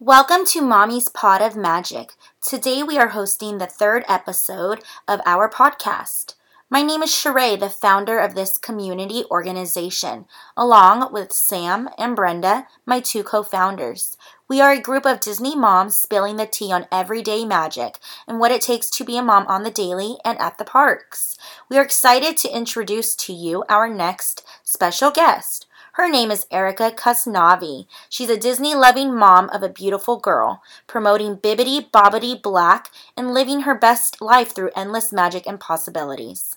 Welcome to Mommy's Pot of Magic. Today we are hosting the third episode of our podcast. My name is Sheree, the founder of this community organization, along with Sam and Brenda, my two co-founders. We are a group of Disney moms spilling the tea on everyday magic and what it takes to be a mom on the daily and at the parks. We are excited to introduce to you our next special guest. Her name is Eryka Cazenave. She's a Disney-loving mom of a beautiful girl, promoting Bibbidi-Bobbidi-Black and living her best life through endless magic and possibilities.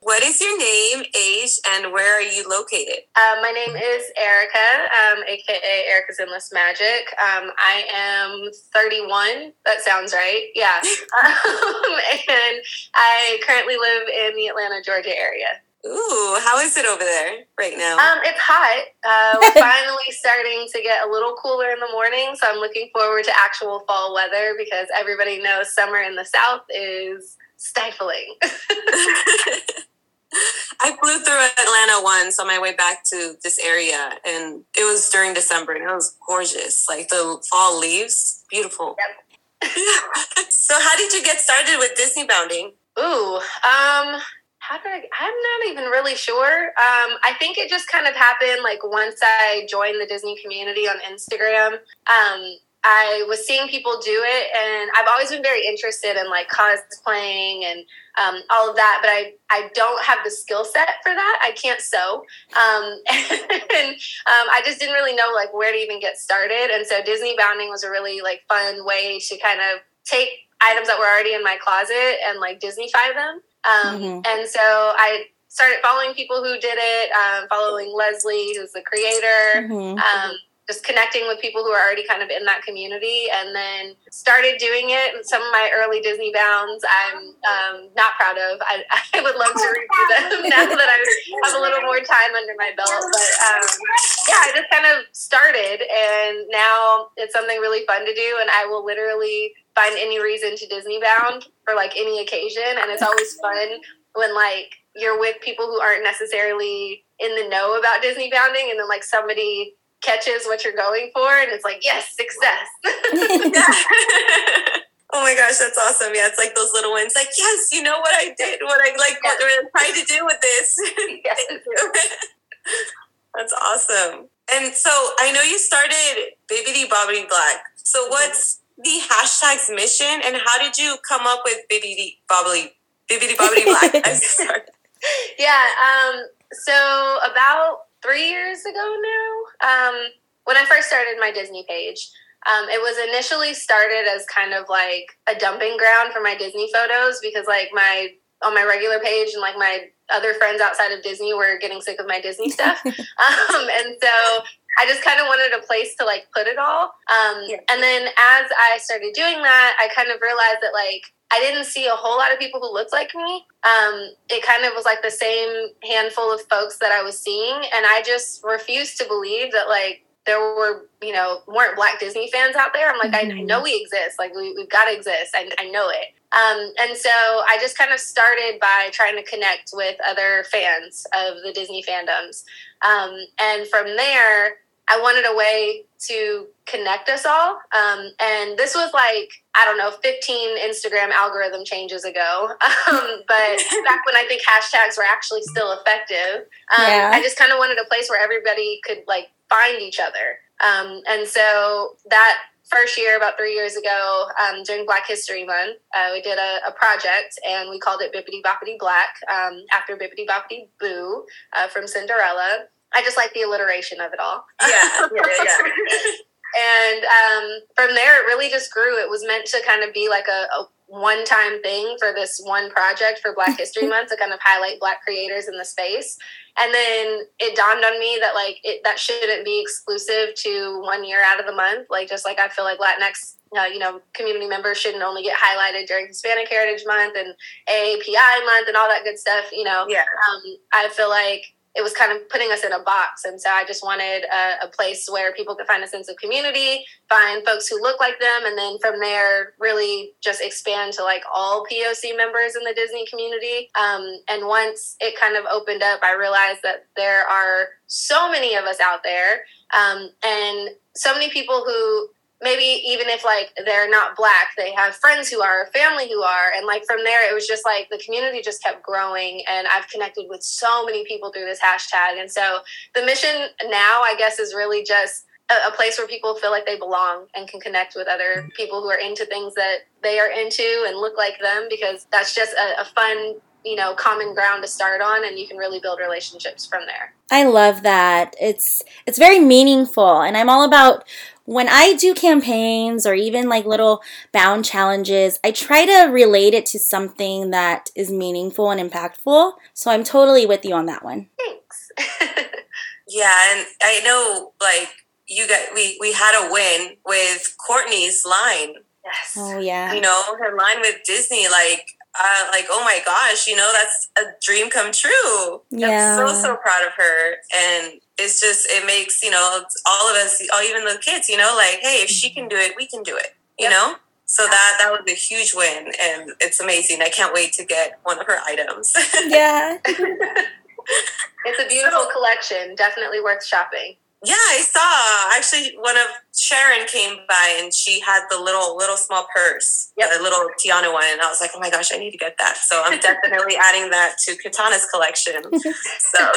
What is your name, age, and where are you located? My name is Eryka, a.k.a. Erika's Endless Magic. I am 31. That sounds right. Yeah. And I currently live in the Atlanta, Georgia area. Ooh, how is it over there right now? It's hot. We're finally starting to get a little cooler in the morning, so I'm looking forward to actual fall weather because everybody knows summer in the South is stifling. I flew through Atlanta once on my way back to this area, and it was during December, and it was gorgeous. Like, the fall leaves, beautiful. Yep. So how did you get started with Disney bounding? Ooh, I'm not even really sure. I think it just kind of happened, like, once I joined the Disney community on Instagram. I was seeing people do it, and I've always been very interested in, like, cosplaying and all of that, but I don't have the skill set for that. I can't sew. And I just didn't really know, like, where to even get started, and so Disney bounding was a really, like, fun way to kind of take items that were already in my closet and, like, Disney-fy them. And so I started following people who did it, following Leslie, who's the creator, just connecting with people who are already kind of in that community, and then started doing it. And some of my early Disney bounds I'm not proud of. I would love to review them now that I have a little more time under my belt. But yeah, I just kind of started, and now it's something really fun to do, and I will literally find any reason to Disney bound for, like, any occasion. And it's always fun when, like, you're with people who aren't necessarily in the know about Disney bounding, and then, like, somebody catches what you're going for, and it's like, yes, success. Oh my gosh, that's awesome. Yeah, it's like those little ones, like, yes, you know what I did, what I, like, yes, what I'm trying to do with this. Yes. That's awesome. And so I know you started Bibbidi-Bobbidi-Black. So what's the hashtag's mission, and how did you come up with Bibbidi-Bobbidi-Black? I'm sorry. Yeah, so about 3 years ago now, when I first started my Disney page, it was initially started as kind of like a dumping ground for my Disney photos because, like, on my regular page and, like, my other friends outside of Disney were getting sick of my Disney stuff. And so I just kind of wanted a place to, like, put it all. Yeah. And then as I started doing that, I kind of realized that, like, I didn't see a whole lot of people who looked like me. It kind of was, like, the same handful of folks that I was seeing. And I just refused to believe that, like, there were, you know, weren't Black Disney fans out there. I'm like, I know we exist. Like, we've got to exist. I know it. And so I just kind of started by trying to connect with other fans of the Disney fandoms. And from there, I wanted a way to connect us all. And this was, like, I don't know, 15 Instagram algorithm changes ago. But back when I think hashtags were actually still effective, I just kind of wanted a place where everybody could, like, find each other. And so that first year, about 3 years ago, during Black History Month, we did a project, and we called it Bibbidi-Bobbidi-Black, after Bibbidi-Bobbidi-Boo from Cinderella. I just like the alliteration of it all. Yeah. And from there, it really just grew. It was meant to kind of be like a one-time thing for this one project for Black History Month to kind of highlight Black creators in the space. And then it dawned on me that, like, that shouldn't be exclusive to 1 year out of the month. Like, just like I feel like Latinx, you know, community members shouldn't only get highlighted during Hispanic Heritage Month and AAPI Month and all that good stuff, you know. I feel like it was kind of putting us in a box. And so I just wanted a place where people could find a sense of community, find folks who look like them, and then from there really just expand to like all POC members in the Disney community. And once it kind of opened up, I realized that there are so many of us out there, and so many people who maybe even if like they're not Black, they have friends who are, family who are. And like from there, it was just like the community just kept growing. And I've connected with so many people through this hashtag. And so the mission now, I guess, is really just a place where people feel like they belong and can connect with other people who are into things that they are into and look like them, because that's just a fun, you know, common ground to start on, and you can really build relationships from there. I love that. It's very meaningful, and I'm all about, when I do campaigns or even like little bound challenges, I try to relate it to something that is meaningful and impactful. So I'm totally with you on that one. Thanks. Yeah, and I know like you guys, we had a win with Courtney's line. Yes. Oh yeah. You know, her line with Disney, like, oh my gosh, you know, that's a dream come true. Yeah. I'm so proud of her. And it's just, it makes, you know, all of us, even the kids, you know, like, hey, if she can do it, we can do it, you know? So that was a huge win, and it's amazing. I can't wait to get one of her items. Yeah. It's a beautiful collection. Definitely worth shopping. Yeah, I saw. Actually, one of Sharon came by and she had the little small purse, the little Tiana one, and I was like, oh my gosh, I need to get that. So I'm definitely adding that to Katana's collection. So,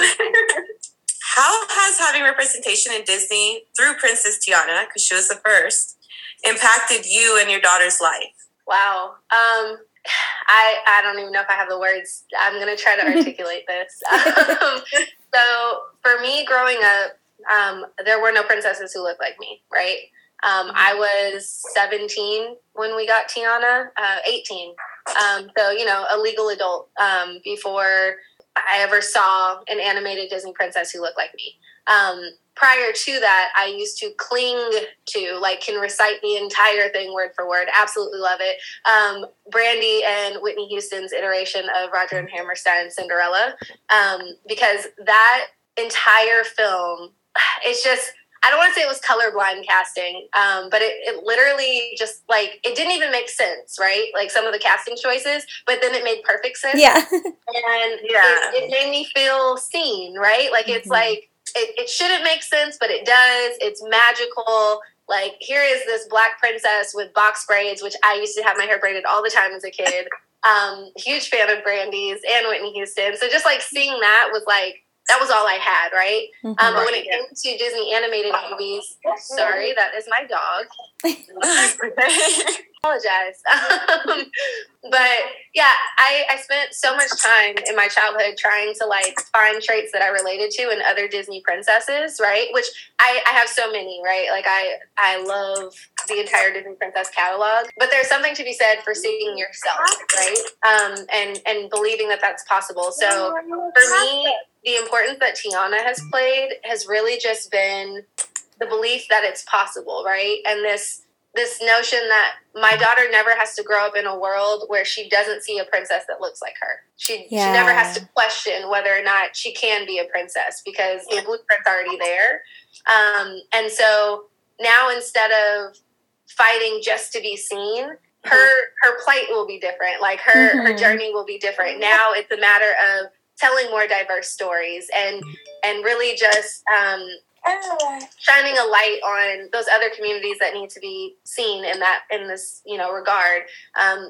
how has having representation in Disney through Princess Tiana, because she was the first, impacted you and your daughter's life? Wow. I don't even know if I have the words. I'm going to try to articulate this. So for me, growing up, there were no princesses who looked like me, right? I was 17 when we got Tiana, 18. So, you know, a legal adult before I ever saw an animated Disney princess who looked like me. Prior to that, I used to cling to, like, can recite the entire thing word for word. Absolutely love it. Brandy and Whitney Houston's iteration of Rodgers and Hammerstein's Cinderella, because that entire film, it's just, I don't want to say it was colorblind casting, but it literally just, like, it didn't even make sense, right? Like, some of the casting choices, but then it made perfect sense. Yeah. It made me feel seen, right? Like, it's like, it shouldn't make sense, but it does. It's magical. Like, here is this Black princess with box braids, which I used to have my hair braided all the time as a kid. Huge fan of Brandy's and Whitney Houston. So just, like, seeing that was, like, that was all I had, right? But when it came to Disney animated movies, sorry, that is my dog. I apologize. But yeah, I spent so much time in my childhood trying to like find traits that I related to in other Disney princesses, right? Which I have so many, right? Like I love the entire Disney princess catalog, but there's something to be said for seeing yourself, right? And believing that that's possible. So for me, the importance that Tiana has played has really just been the belief that it's possible, right? And this notion that my daughter never has to grow up in a world where she doesn't see a princess that looks like her. She never has to question whether or not she can be a princess because the blueprint's already there. And so now instead of fighting just to be seen, her plight will be different. Like her journey will be different. Now it's a matter of telling more diverse stories and really just shining a light on those other communities that need to be seen in this you know regard.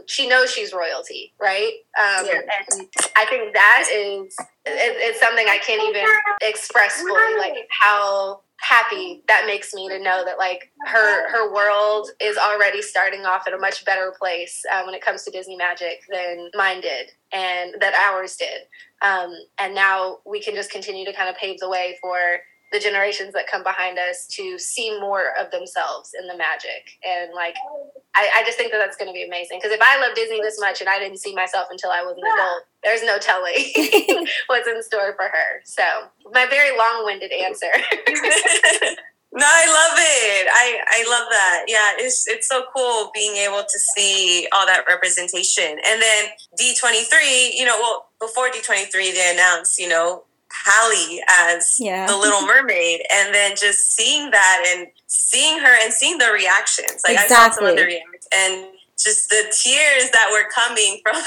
She knows she's royalty, right? And I think that is it's something I can't even express fully, like how happy that makes me to know that like her world is already starting off at a much better place when it comes to Disney magic than mine did and that ours did. And now we can just continue to kind of pave the way for the generations that come behind us to see more of themselves in the magic. And like, I just think that that's going to be amazing. Because if I love Disney this much and I didn't see myself until I was an adult, there's no telling what's in store for her. So my very long-winded answer. No, I love it. I love that. Yeah, it's so cool being able to see all that representation. And then D23, you know, well, before D23, they announced, you know, Hallie as the Little Mermaid, and then just seeing that and seeing her and seeing the reactions. Like I saw some of the reactions and just the tears that were coming from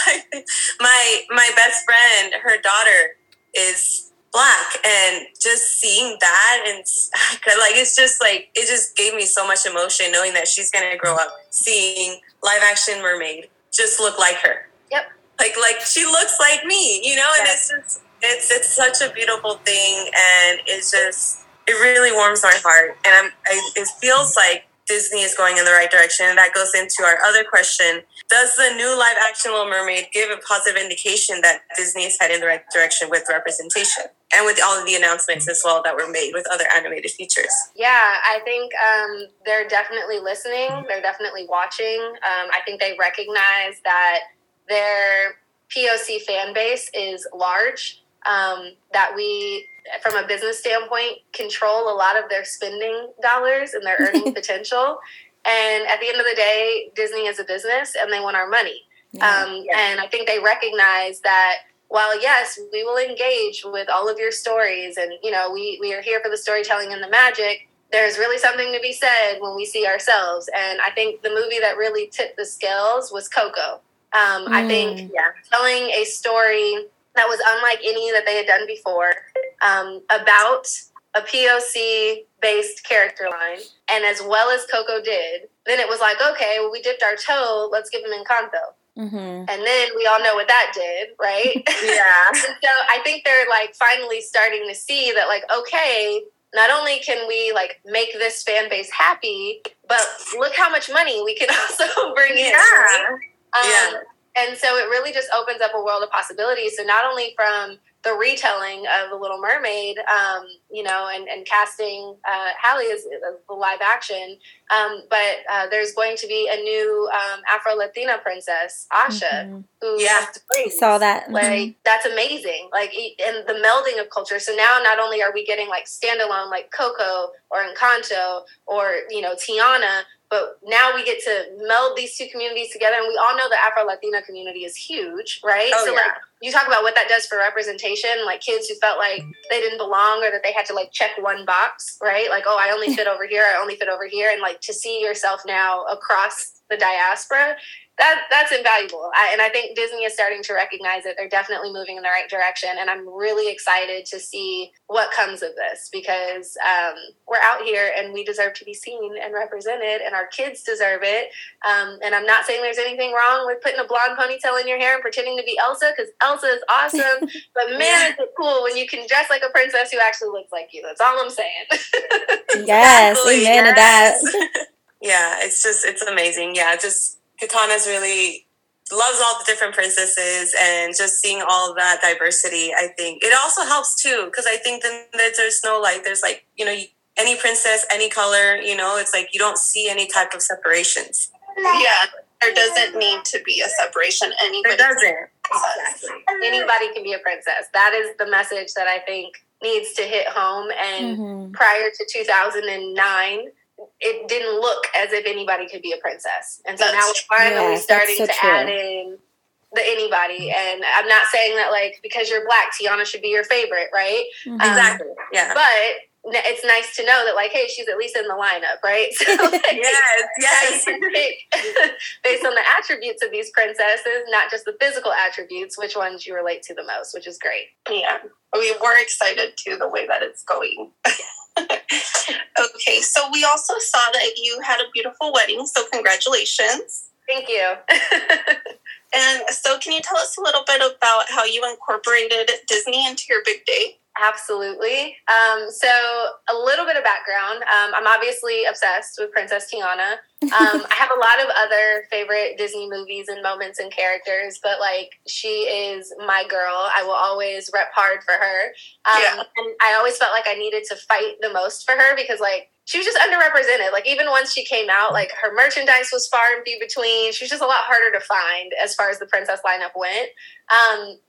my best friend, her daughter is Black, and just seeing that, and like it's just like it just gave me so much emotion knowing that she's gonna grow up seeing live action mermaid just look like her. Yep. Like she looks like me, you know, and it's such a beautiful thing, and it's just it really warms my heart, and it feels like Disney is going in the right direction, and that goes into our other question. Does the new live action Little Mermaid give a positive indication that Disney is heading in the right direction with representation and with all of the announcements as well that were made with other animated features? Yeah, I think they're definitely listening. They're definitely watching. I think they recognize that their POC fan base is large, that we, from a business standpoint, control a lot of their spending dollars and their earning potential. And at the end of the day, Disney is a business and they want our money. And I think they recognize that while, yes, we will engage with all of your stories and, you know, we are here for the storytelling and the magic, there's really something to be said when we see ourselves. And I think the movie that really tipped the scales was Coco. I think telling a story that was unlike any that they had done before, about a POC-based character line, and as well as Coco did, then it was like, okay, well, we dipped our toe, let's give them Encanto. Mm-hmm. And then we all know what that did, right? Yeah. So I think they're, like, finally starting to see that, like, okay, not only can we, like, make this fan base happy, but look how much money we can also bring in. Right? And so it really just opens up a world of possibilities. So not only from the retelling of The Little Mermaid, you know, and casting Hallie as the live action, but there's going to be a new Afro-Latina princess, Asha, who saw that. Like, that's amazing. Like, and the melding of culture. So now not only are we getting, like, standalone, like Coco or Encanto or, you know, Tiana, but now we get to meld these two communities together. And we all know the Afro-Latina community is huge, right? Oh, so, like, you talk about what that does for representation, like kids who felt like they didn't belong or that they had to, like, check one box, right? Like, oh, I only fit over here. I only fit over here. And, like, to see yourself now across the diaspora, that's invaluable. And I think Disney is starting to recognize it. They're definitely moving in the right direction. And I'm really excited to see what comes of this, because we're out here and we deserve to be seen and represented, and our kids deserve it. And I'm not saying there's anything wrong with putting a blonde ponytail in your hair and pretending to be Elsa, because Elsa is awesome. But man, is it cool when you can dress like a princess who actually looks like you. That's all I'm saying. Yes, amen to that. Yeah, it's just, it's amazing. Yeah, just... Katana's really loves all the different princesses, and just seeing all that diversity, I think it also helps too, because I think then that there's no, like, there's, like, you know, any princess, any color, you know, it's like you don't see any type of separations. Yeah, there doesn't need to be a separation. Anybody there doesn't. Exactly. Anybody can be a princess. That is the message that I think needs to hit home. And prior to 2009, it didn't look as if anybody could be a princess. And so now we're finally starting to add in the anybody. And I'm not saying that, like, because you're Black, Tiana should be your favorite, right? Exactly. Yeah. But it's nice to know that, like, hey, she's at least in the lineup, right? So, like, yes. Based on the attributes of these princesses, not just the physical attributes, which ones you relate to the most, which is great. Yeah. We were excited, too, the way that it's going. Okay, so we also saw that you had a beautiful wedding, so congratulations. Thank you. And so can you tell us a little bit about how you incorporated Disney into your big day? Absolutely. So a little bit of background. I'm obviously obsessed with Princess Tiana. I have a lot of other favorite Disney movies and moments and characters, but, like, she is my girl. I will always rep hard for her. And I always felt like I needed to fight the most for her, because, like, she was just underrepresented. Like, even once she came out, like, her merchandise was far and few between. She was just a lot harder to find as far as the princess lineup went.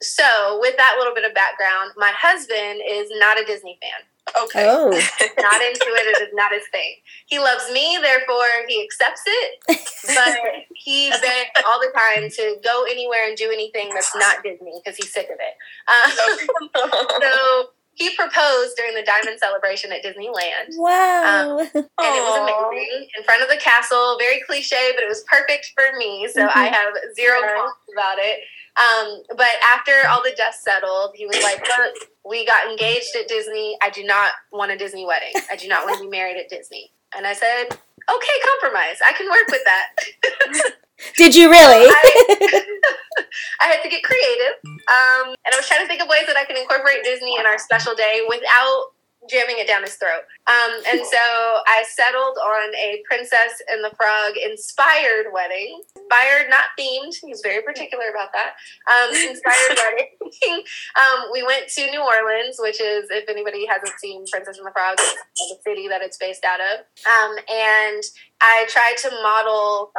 So with that little bit of background, my husband is not a Disney fan. Okay. Oh. Not into it. It is not his thing. He loves me, therefore he accepts it. But he begs all the time to go anywhere and do anything that's not Disney, because he's sick of it. So He proposed during the Diamond Celebration at Disneyland. Wow. And it was amazing. In front of the castle. Very cliche, but it was perfect for me. So I have zero qualms about it. But after all the dust settled, he was like, look, we got engaged at Disney. I do not want a Disney wedding. I do not want to be married at Disney. And I said, okay, compromise. I can work with that. Did you really? I had to get creative. And I was trying to think of ways that I can incorporate Disney in our special day without jamming it down his throat. And so I settled on a Princess and the Frog inspired wedding. Inspired, not themed. He's very particular about that. Inspired wedding. We went to New Orleans, which is, if anybody hasn't seen Princess and the Frog, it's the city that it's based out of. And I tried to model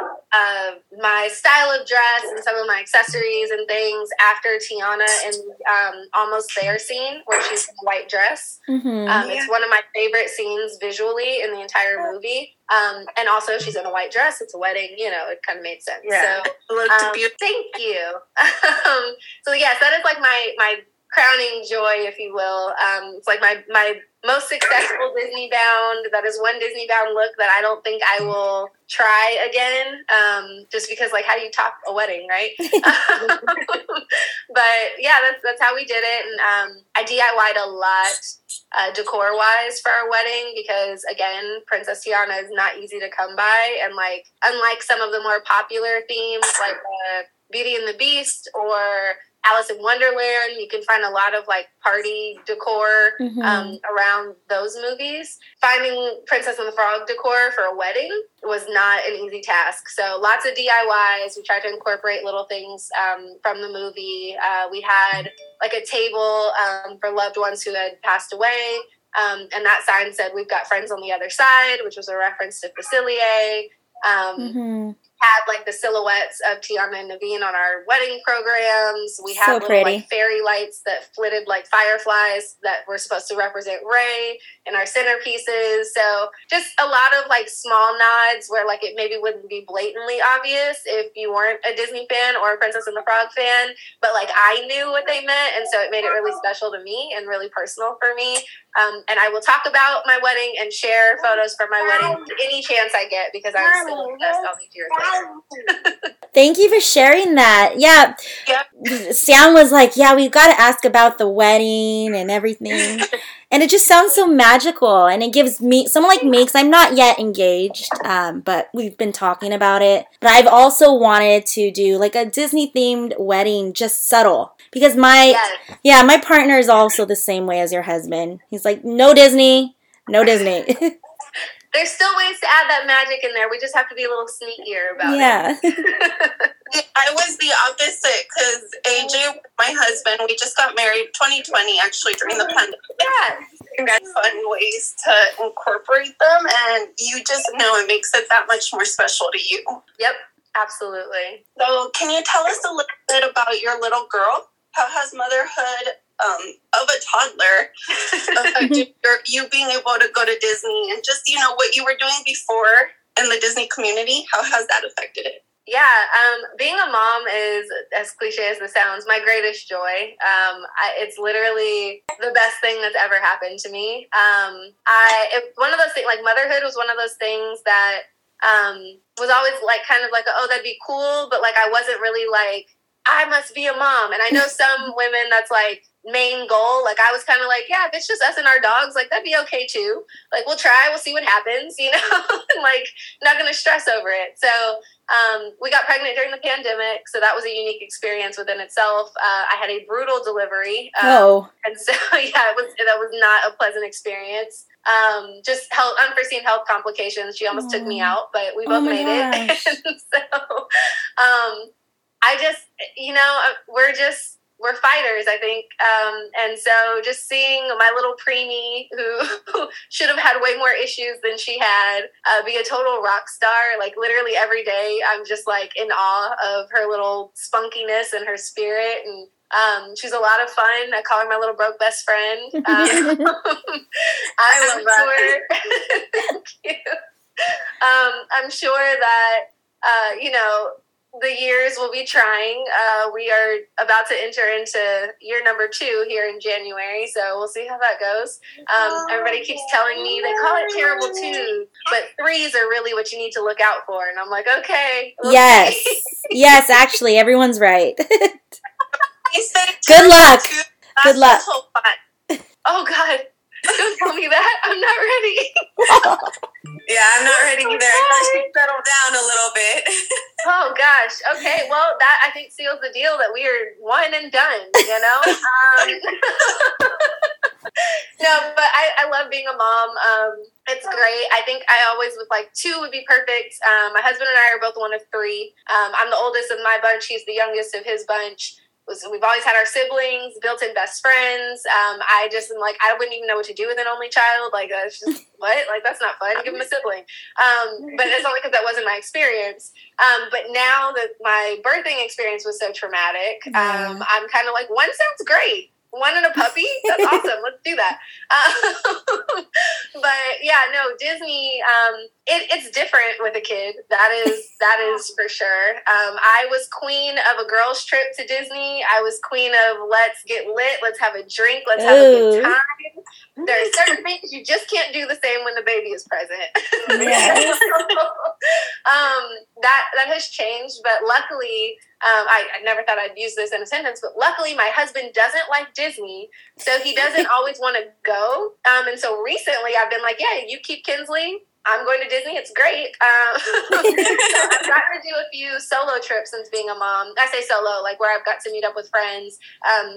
my style of dress and some of my accessories and things after Tiana in Almost There scene, where she's in a white dress. It's one of my favorite scenes visually in the entire movie. And also, she's in a white dress. It's a wedding. You know, it kind of made sense. Yeah. So, thank you. So, yes, that is like my crowning joy, if you will. It's like my most successful Disney bound. That is one Disney bound look that I don't think I will try again. Just because, like, how do you top a wedding, right? But yeah, that's how we did it. And I DIY'd a lot decor wise for our wedding because, again, Princess Tiana is not easy to come by, and like unlike some of the more popular themes like Beauty and the Beast or Alice in Wonderland, you can find a lot of like party decor around those movies. Finding Princess and the Frog decor for a wedding was not an easy task. So lots of DIYs. We tried to incorporate little things from the movie. We had like a table for loved ones who had passed away. And that sign said, "We've got friends on the other side," which was a reference to Facilier. Had like the silhouettes of Tiana and Naveen on our wedding programs. We had like fairy lights that flitted like fireflies that were supposed to represent Ray in our centerpieces. So just a lot of like small nods where like it maybe wouldn't be blatantly obvious if you weren't a Disney fan or a Princess and the Frog fan, but like I knew what they meant, and so it made it really special to me and really personal for me. And I will talk about my wedding and share photos from my wedding any chance I get because I'm still obsessed. I'll need to hear it. Thank you for sharing that. Yeah. Yep. Sam was like, yeah, we've got to ask about the wedding and everything. And it just sounds so magical. And it gives me, someone like me, because I'm not yet engaged, but we've been talking about it. But I've also wanted to do like a Disney-themed wedding, just subtle. Because my partner is also the same way as your husband. He's like, no Disney. There's still ways to add that magic in there. We just have to be a little sneakier about it. Yeah. I was the opposite because AJ, my husband, we just got married 2020, actually, during the pandemic. Yeah. And that's fun ways to incorporate them. And you just know it makes it that much more special to you. Yep, absolutely. So can you tell us a little bit about your little girl? How has motherhood of a toddler, you being able to go to Disney and just, you know, what you were doing before in the Disney community, how has that affected it? Yeah, being a mom is, as cliche as it sounds, my greatest joy. It's literally the best thing that's ever happened to me. One of those things, like motherhood was one of those things that was always like kind of like, oh, that'd be cool, but like I wasn't really like, I must be a mom. And I know some women that's like main goal. Like I was kind of like, yeah, if it's just us and our dogs, like that'd be okay too. Like we'll try, we'll see what happens, you know, and like not going to stress over it. So we got pregnant during the pandemic. So that was a unique experience within itself. I had a brutal delivery. And so yeah, that was not a pleasant experience. Just unforeseen health complications. She almost took me out, but we both made it. And so, I just, you know, we're fighters, I think. And so just seeing my little preemie who should have had way more issues than she had, be a total rock star, like literally every day, I'm just like in awe of her little spunkiness and her spirit. And she's a lot of fun. I call her my little broke best friend. I love that. Thank you. I'm sure that, you know, the years we'll be trying. We are about to enter into year number 2 here in January, so we'll see how that goes. Everybody keeps telling me they call it terrible 2s, but 3s are really what you need to look out for. And I'm like, okay. Yes. Yes, actually, everyone's right. Good luck. Good luck. Oh, God. Don't tell me that. I'm not ready. Yeah, I'm not ready either. I thought she settled down a little bit. Oh, gosh. Okay, well, that, I think, seals the deal that we are one and done, you know? No, but I love being a mom. It's great. I think I always was like 2 would be perfect. My husband and I are both one of 3. I'm the oldest of my bunch. He's the youngest of his bunch. We've always had our siblings, built-in best friends. I just am like, I wouldn't even know what to do with an only child. Like, that's just, what? Like, that's not fun. Give them a sibling. But it's only because that wasn't my experience. But now that my birthing experience was so traumatic, I'm kind of like, 1 sounds great. 1 and a puppy? That's awesome. Let's do that. But yeah, no, Disney, it's different with a kid. That is for sure. I was queen of a girls trip to Disney. I was queen of let's get lit. Let's have a drink. Let's have a good time. There are certain things you just can't do the same when the baby is present. Yes. That has changed, but luckily, I never thought I'd use this in a sentence, but luckily my husband doesn't like Disney, so he doesn't always want to go. And so recently I've been like, yeah, you keep Kinsley. I'm going to Disney. It's great. So I've gotten to do a few solo trips since being a mom. I say solo, like where I've got to meet up with friends.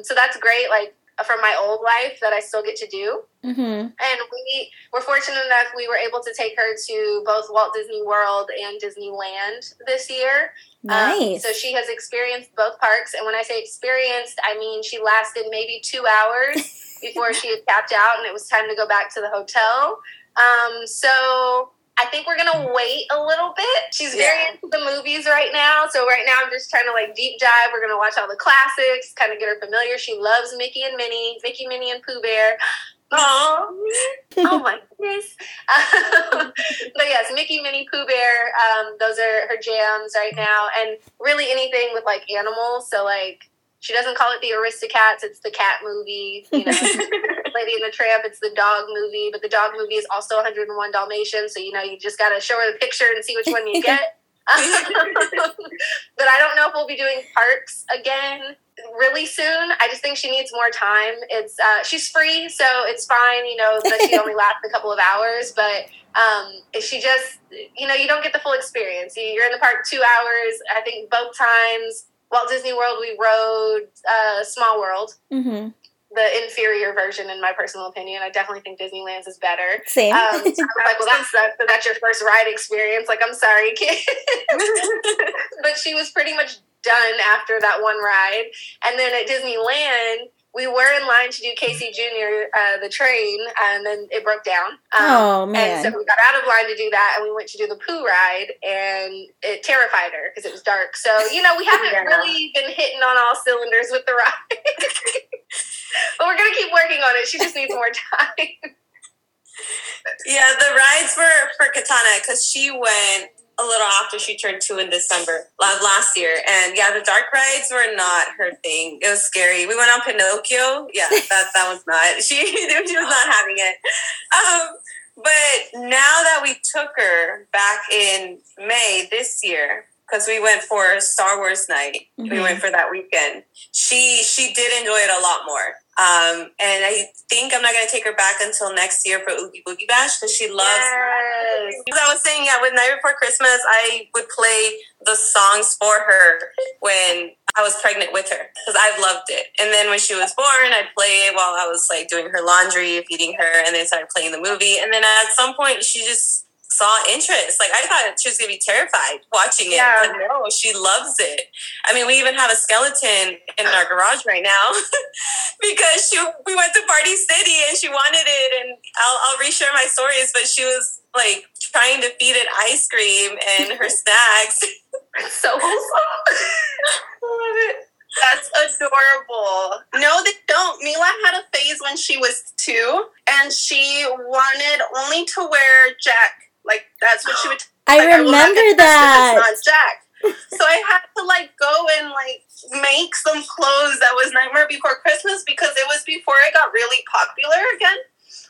So that's great, like from my old life that I still get to do. Mm-hmm. And we were fortunate enough, we were able to take her to both Walt Disney World and Disneyland this year. Nice. So she has experienced both parks. And when I say experienced, I mean she lasted maybe 2 hours before she had tapped out and it was time to go back to the hotel. So I think we're going to wait a little bit. She's very into the movies right now. So right now I'm just trying to like deep dive. We're going to watch all the classics, kind of get her familiar. She loves Mickey, Minnie, and Pooh Bear. Oh my goodness. But yes, Mickey, Minnie, Pooh Bear, those are her jams right now. And really anything with like animals. So like she doesn't call it the Aristocats. It's the cat movie, you know. Lady and the Tramp, it's the dog movie. But the dog movie is also 101 Dalmatians. So, you know, you just got to show her the picture and see which one you get. But I don't know if we'll be doing parks again really soon. I just think she needs more time. It's she's free, so it's fine, you know, that she only lasts a couple of hours. But if she just, you know, you don't get the full experience. You're in the park 2 hours, I think both times. Walt Disney World, we rode Small World, the inferior version, in my personal opinion. I definitely think Disneyland's is better. Same. So I was like, well, that sucks. So that's your first ride experience. Like, I'm sorry, kid. But she was pretty much done after that one ride. And then at Disneyland, we were in line to do Casey Jr., the train, and then it broke down. Oh, man. And so we got out of line to do that, and we went to do the Pooh ride, and it terrified her because it was dark. So, you know, we haven't really been hitting on all cylinders with the ride. But we're going to keep working on it. She just needs more time. Yeah, the rides were for Katana because she went a little after she turned 2 in December of last year. And yeah, the dark rides were not her thing. It was scary. We went on Pinocchio. Yeah, that was not. She was not having it. But now that we took her back in May this year, because we went for Star Wars night. Mm-hmm. We went for that weekend. She did enjoy it a lot more. And I think I'm not going to take her back until next year for Oogie Boogie Bash because she loves it. As I was saying, yeah, with Nightmare Before Christmas, I would play the songs for her when I was pregnant with her because I loved it. And then when she was born, I'd play it while I was like doing her laundry, feeding her, and then started playing the movie. And then at some point, she just saw interest. Like, I thought she was gonna be terrified watching it, but no, she loves it. I mean, we even have a skeleton in our garage right now because we went to Party City and she wanted it, and I'll reshare my stories, but she was like trying to feed it ice cream and her snacks. So wholesome. I love it. That's adorable. No, they don't. Mila had a phase when she was 2, and she wanted only to wear Jack. Like, that's what she would. I remember that. It's not Jack. So I had to go and make some clothes that was Nightmare Before Christmas, because it was before it got really popular again.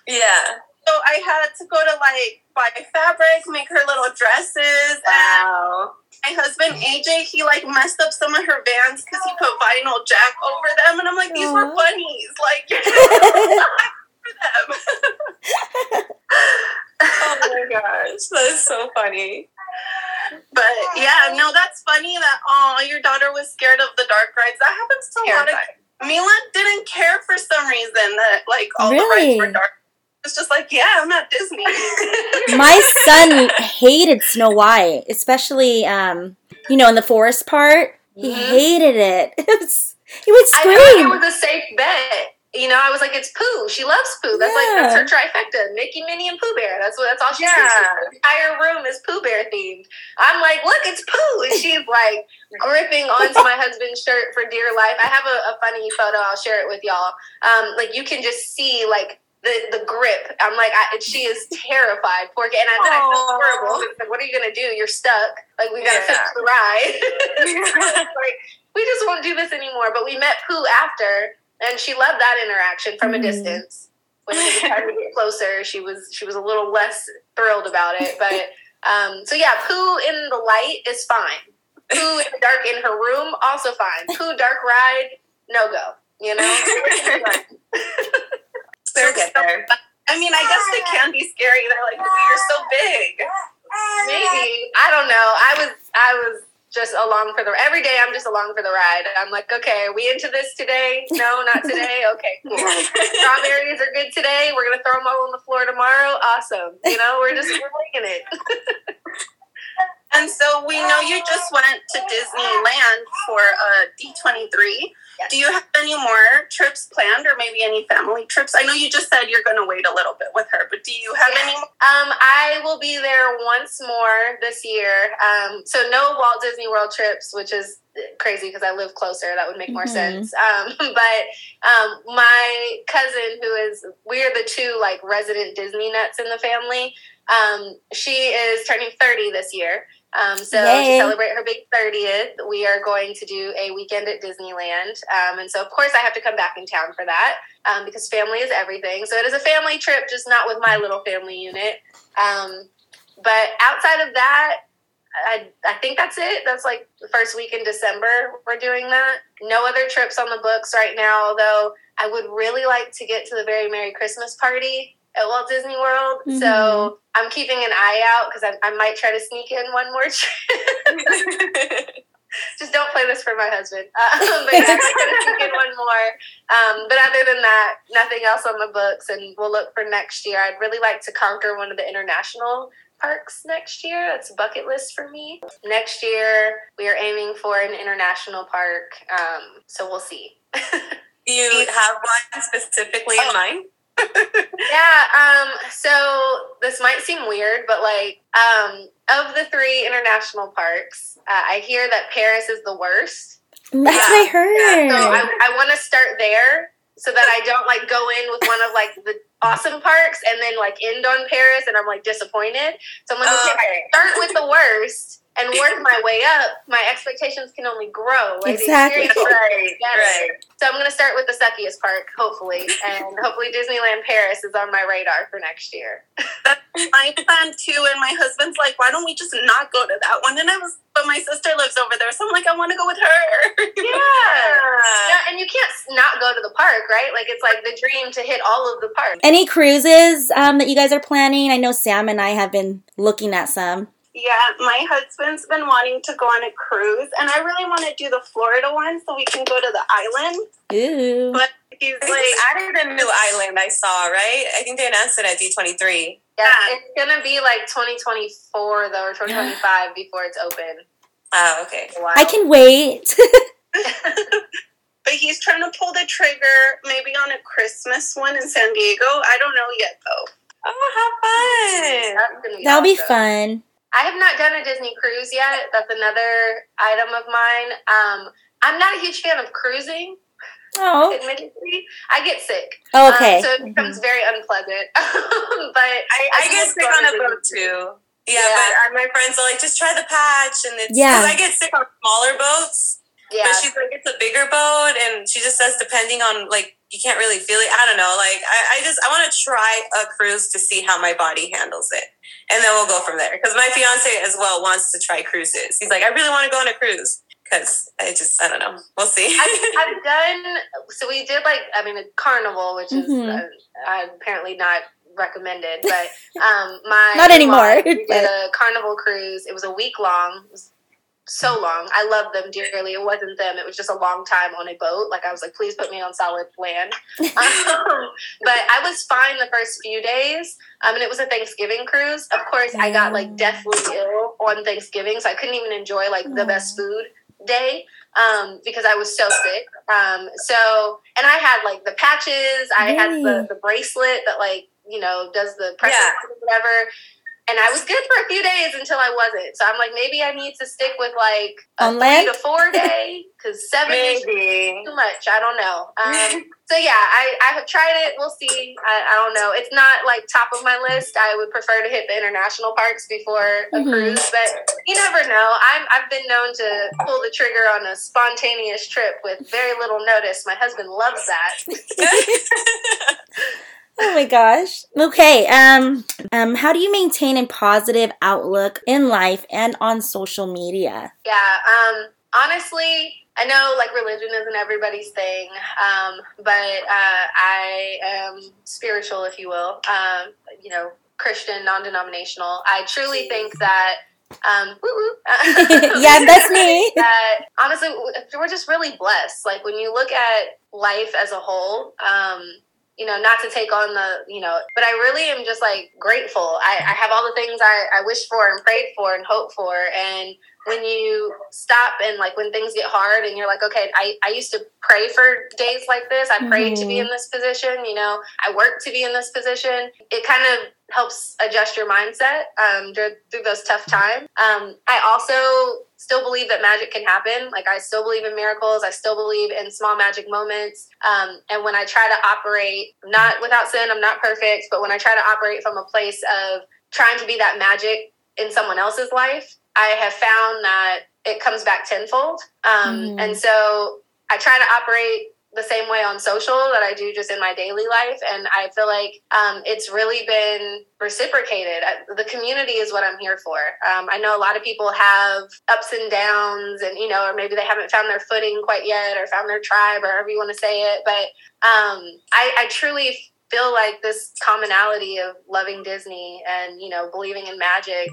Yeah. So I had to go to buy fabric, make her little dresses. Wow. And my husband AJ, he messed up some of her bands because he put vinyl Jack over them, and I'm like, these were bunnies. You're not for them. Oh my gosh, that is so funny. But yeah, no, that's funny that your daughter was scared of the dark rides. That happens to a lot of. Mila didn't care for some reason that all the rides were dark. It's just I'm not Disney. My son hated Snow White, especially in the forest part. He hated it. He would scream. I thought it was a safe bet. I was like, it's Pooh. She loves Pooh. That's that's her trifecta: Mickey, Minnie, and Pooh Bear. That's all she sees. The entire room is Pooh Bear themed. I'm like, look, it's Pooh, and she's gripping onto my husband's shirt for dear life. I have a funny photo. I'll share it with y'all. You can just see the grip. I'm like, she is terrified. Poor kid. And then I feel horrible. Like, what are you gonna do? You're stuck. We gotta fix the ride. We just won't do this anymore. But we met Pooh after. And she loved that interaction from a distance. When we tried to get closer, she was a little less thrilled about it. But Pooh in the light is fine. Pooh in the dark in her room, also fine. Pooh dark ride, no go. They're good there. I guess they can be scary. They're like, you're so big. Maybe. I don't know. I was just along for the ride. Every day I'm just along for the ride. I'm like, okay, are we into this today? No, not today. Okay, cool. Strawberries are good today. We're going to throw them all on the floor tomorrow. Awesome. We're liking it. And so we know you just went to Disneyland for D23. Yes. Do you have any more trips planned, or maybe any family trips? I know you just said you're going to wait a little bit with her, but do you have any more? I will be there once more this year. So no Walt Disney World trips, which is crazy because I live closer. That would make more sense. My cousin, we're the two resident Disney nuts in the family. She is turning 30 this year. To celebrate her big 30th, we are going to do a weekend at Disneyland. And so, of course, I have to come back in town for that because family is everything. So it is a family trip, just not with my little family unit. But outside of that, I think that's it. That's the first week in December we're doing that. No other trips on the books right now, although I would really like to get to the Very Merry Christmas Party at Walt Disney World, so I'm keeping an eye out because I might try to sneak in one more trip. Just don't play this for my husband. But I might try to sneak in one more. But other than that, nothing else on the books, and we'll look for next year. I'd really like to conquer one of the international parks next year. That's a bucket list for me. Next year, we are aiming for an international park, so we'll see. Do you have one specifically in mind? So this might seem weird, but of the three international parks, I hear that Paris is the worst. That's what I heard. Yeah, so I want to start there so that I don't go in with one of the awesome parks and then end on Paris and I'm disappointed. So I'm start with the worst and work my way up. My expectations can only grow. Exactly. Right. So I'm going to start with the suckiest park, hopefully. And hopefully Disneyland Paris is on my radar for next year. That's my plan, too. And my husband's like, why don't we just not go to that one? And but my sister lives over there. So I'm I want to go with her. Yeah. And you can't not go to the park, right? It's the dream to hit all of the parks. Any cruises that you guys are planning? I know Sam and I have been looking at some. Yeah, my husband's been wanting to go on a cruise, and I really want to do the Florida one so we can go to the island. Ooh. But he's added a new island I saw, right? I think they announced it at D23. Yeah, it's going to be 2024, though, or 2025 before it's open. Oh, okay. Wow. I can wait. But he's trying to pull the trigger maybe on a Christmas one in San Diego. I don't know yet, though. Oh, how fun. That'll be fun. I have not done a Disney cruise yet. That's another item of mine. I'm not a huge fan of cruising. Oh. Admittedly, I get sick. Oh, okay. So it becomes very unpleasant. But I get sick on a boat too. Yeah, but my friends are like, just try the patch, and it's because I get sick on smaller boats. Yeah. But she's like, it's a bigger boat, and she just says, depending on, like, you can't really feel it. I don't know. Like, I want to try a cruise to see how my body handles it. And then we'll go from there. Because my fiancé as well wants to try cruises. He's like, I really want to go on a cruise. Because I don't know. We'll see. I've done, so we did, like, I mean, a carnival, which is apparently not recommended. But my not anymore. We did a carnival cruise. It was a week long. It was so long. I love them dearly. It wasn't them. It was just a long time on a boat. Like, I was like, please put me on solid land. But I was fine the first few days. And it was a Thanksgiving cruise. Of course, I got, like, deathly ill on Thanksgiving, so I couldn't even enjoy, like, the best food day because I was so sick. And I had, like, the patches. I had the bracelet that, like, you know, does the pressure or whatever. And I was good for a few days until I wasn't. So I'm like, maybe I need to stick with, like, a 3 to 4 day, because 7 days is too much. I don't know. I have tried it. We'll see. I don't know. It's not, like, top of my list. I would prefer to hit the international parks before a cruise. But you never know. I've been known to pull the trigger on a spontaneous trip with very little notice. My husband loves that. Oh my gosh. Okay. How do you maintain a positive outlook in life and on social media? Yeah. Honestly, I know, like, religion isn't everybody's thing. But I am spiritual, if you will. You know, Christian, non-denominational. I truly think that. Yeah, that's me. Honestly, we're just really blessed. Like, when you look at life as a whole. You know, not to take on the, you know, but I really am just, like, grateful. I have all the things I wish for and prayed for and hoped for. And when you stop and, like, when things get hard and you're like, okay, I used to pray for days like this. I prayed to be in this position. You know, I worked to be in this position. It kind of helps adjust your mindset through those tough times. I also still believe that magic can happen. Like, I still believe in miracles. I still believe in small magic moments. And when I try to operate, not without sin, I'm not perfect, but when I try to operate from a place of trying to be that magic in someone else's life, I have found that it comes back tenfold. And so I try to operate the same way on social that I do just in my daily life. And I feel like it's really been reciprocated. The community is what I'm here for. I know a lot of people have ups and downs and, you know, or maybe they haven't found their footing quite yet or found their tribe or however you want to say it. But I truly feel like this commonality of loving Disney and, you know, believing in magic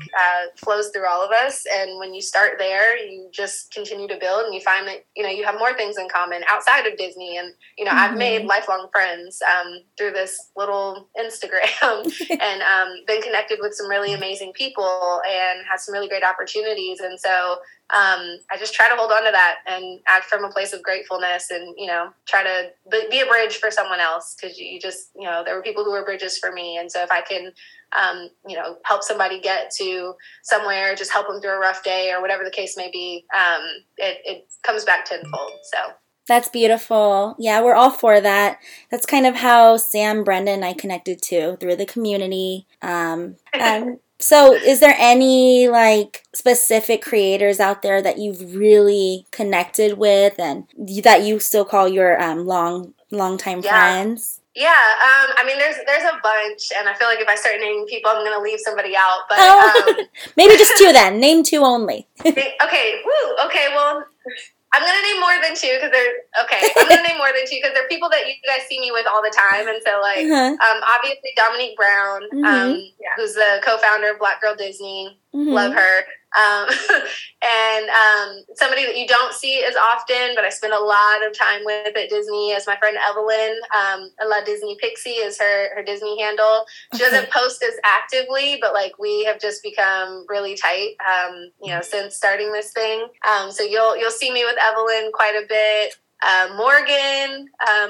flows through all of us. And when you start there, you just continue to build and you find that, you know, you have more things in common outside of Disney. And, you know, I've made lifelong friends through this little Instagram and been connected with some really amazing people and had some really great opportunities. And so I just try to hold on to that and act from a place of gratefulness and, you know, try to be a bridge for someone else. Cause you just, you know, there were people who were bridges for me. And so if I can, you know, help somebody get to somewhere, just help them through a rough day or whatever the case may be, it comes back tenfold. So. That's beautiful. Yeah, we're all for that. That's kind of how Sam, Brenda, and I connected too, through the community. So is there any, like, specific creators out there that you've really connected with and that you still call your long-time friends? Yeah. I mean, there's a bunch, and I feel like if I start naming people, I'm going to leave somebody out. But maybe just two then. Name two only. Okay. Woo. Okay, well, I'm going to name more than two because they're people that you guys see me with all the time. And so, like, obviously Dominique Brown, who's the co-founder of Black Girl Disney. Love her. And somebody that you don't see as often, but I spend a lot of time with at Disney is my friend Evelyn. La Disney Pixie is her Disney handle. She doesn't post as actively, but, like, we have just become really tight, you know, since starting this thing. So you'll see me with Evelyn quite a bit. Morgan,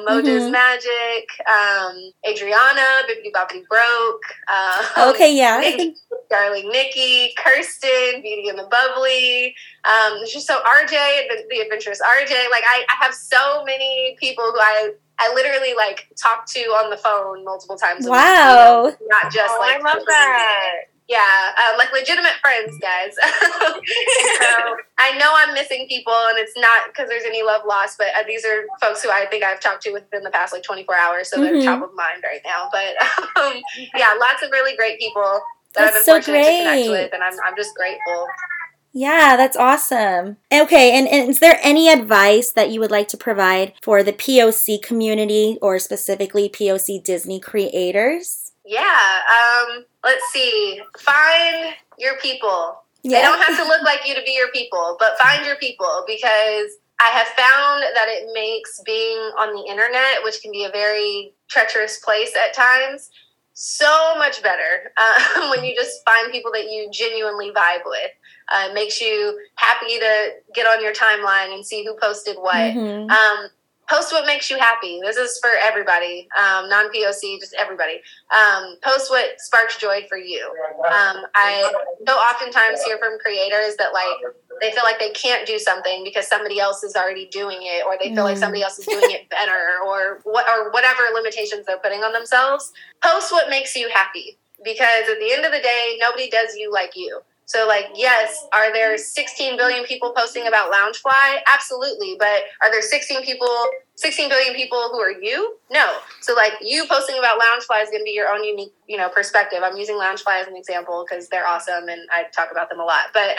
Moja's Magic, Adriana, Bibbidi-Bobbidi Broke. Darling Nikki, Kirsten, Beauty and the Bubbly. RJ, the adventurous RJ. Like, I have so many people who I literally, like, talk to on the phone multiple times. Wow. Not just, like, I love that. Yeah, like legitimate friends, guys. So I know I'm missing people, and it's not because there's any love lost, but these are folks who I think I've talked to within the past like 24 hours, so they're top of mind right now. But yeah, lots of really great people that I've been fortunate to connect with, and I'm just grateful. Yeah, that's awesome. Okay, and is there any advice that you would like to provide for the POC community, or specifically POC Disney creators? Yeah, let's see. Find your people. Yeah. They don't have to look like you to be your people, but find your people, because I have found that it makes being on the internet, which can be a very treacherous place at times, so much better when you just find people that you genuinely vibe with. It makes you happy to get on your timeline and see who posted what. Mm-hmm. Post what makes you happy. This is for everybody, non-POC, just everybody. Post what sparks joy for you. I so oftentimes hear from creators that like they feel like they can't do something because somebody else is already doing it, or they feel like somebody else is doing it better, or whatever limitations they're putting on themselves. Post what makes you happy, because at the end of the day, nobody does you like you. So, like, yes, are there 16 billion people posting about Loungefly? Absolutely. But are there 16 billion people who are you? No. So, like, you posting about Loungefly is going to be your own unique, you know, perspective. I'm using Loungefly as an example because they're awesome and I talk about them a lot. But,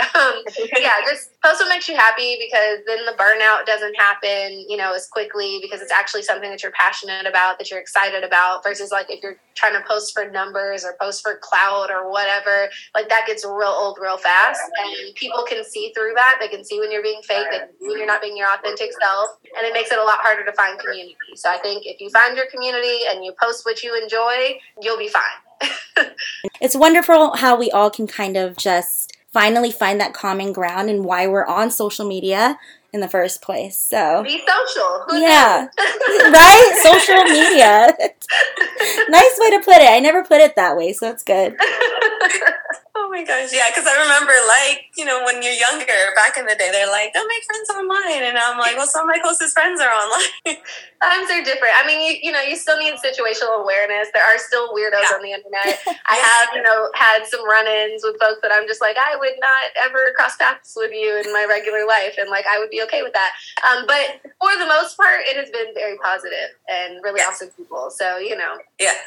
yeah, just post what makes you happy, because then the burnout doesn't happen, you know, as quickly, because it's actually something that you're passionate about, that you're excited about, versus, like, if you're trying to post for numbers or post for clout or whatever, like, that gets real old real fast, and people can see through that. They can see when you're being fake, they can see when you're not being your authentic self, and it makes it a lot harder to find community. So I think if you find your community and you post what you enjoy, you'll be fine. It's wonderful how we all can kind of just finally find that common ground and why we're on social media in the first place. So be social. Who yeah. Right? Social media. Nice way to put it. I never put it that way, so it's good. Oh my gosh, yeah, because I remember, like, you know, when you're younger, back in the day, they're like, don't make friends online. And I'm like, well, some of my closest friends are online. Times are different. I mean, you know, you still need situational awareness. There are still weirdos on the internet. I have, you know, had some run-ins with folks that I'm just like, I would not ever cross paths with you in my regular life. And, like, I would be okay with that. But for the most part, it has been very positive and really awesome people. So, you know. Yeah.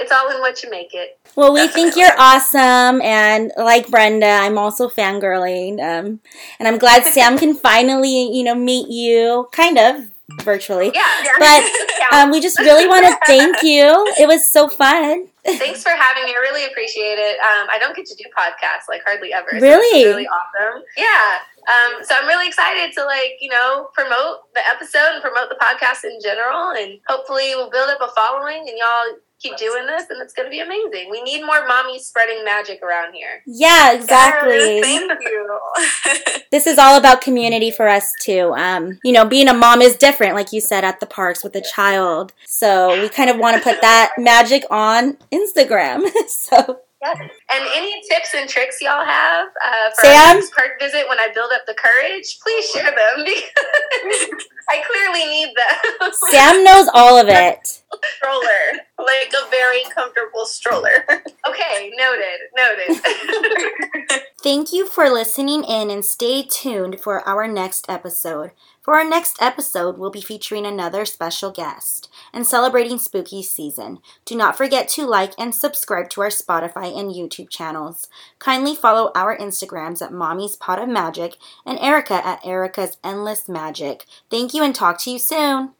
It's all in what you make it. Well, we think you're awesome, and like Brenda, I'm also fangirling, and I'm glad Sam can finally, you know, meet you, kind of, virtually. Yeah. But we just really want to thank you. It was so fun. Thanks for having me. I really appreciate it. I don't get to do podcasts, like, hardly ever. Really? So it's really awesome. Yeah. So I'm really excited to, like, you know, promote the episode and promote the podcast in general, and hopefully we'll build up a following, and y'all keep doing this, and it's going to be amazing. We need more mommies spreading magic around here. Yeah, exactly. Thank you. This is all about community for us, too. You know, being a mom is different, like you said, at the parks with a child. So we kind of want to put that magic on Instagram. So... Yes. And any tips and tricks y'all have for our next park visit when I build up the courage, please share them, because I clearly need them. Sam knows all of it. Stroller. Like a very comfortable stroller. Okay, noted. Thank you for listening in, and stay tuned for our next episode. For our next episode, we'll be featuring another special guest and celebrating spooky season. Do not forget to like and subscribe to our Spotify and YouTube channels. Kindly follow our Instagrams at Mommy's Pot of Magic and Eryka at Erika's Endless Magic. Thank you, and talk to you soon.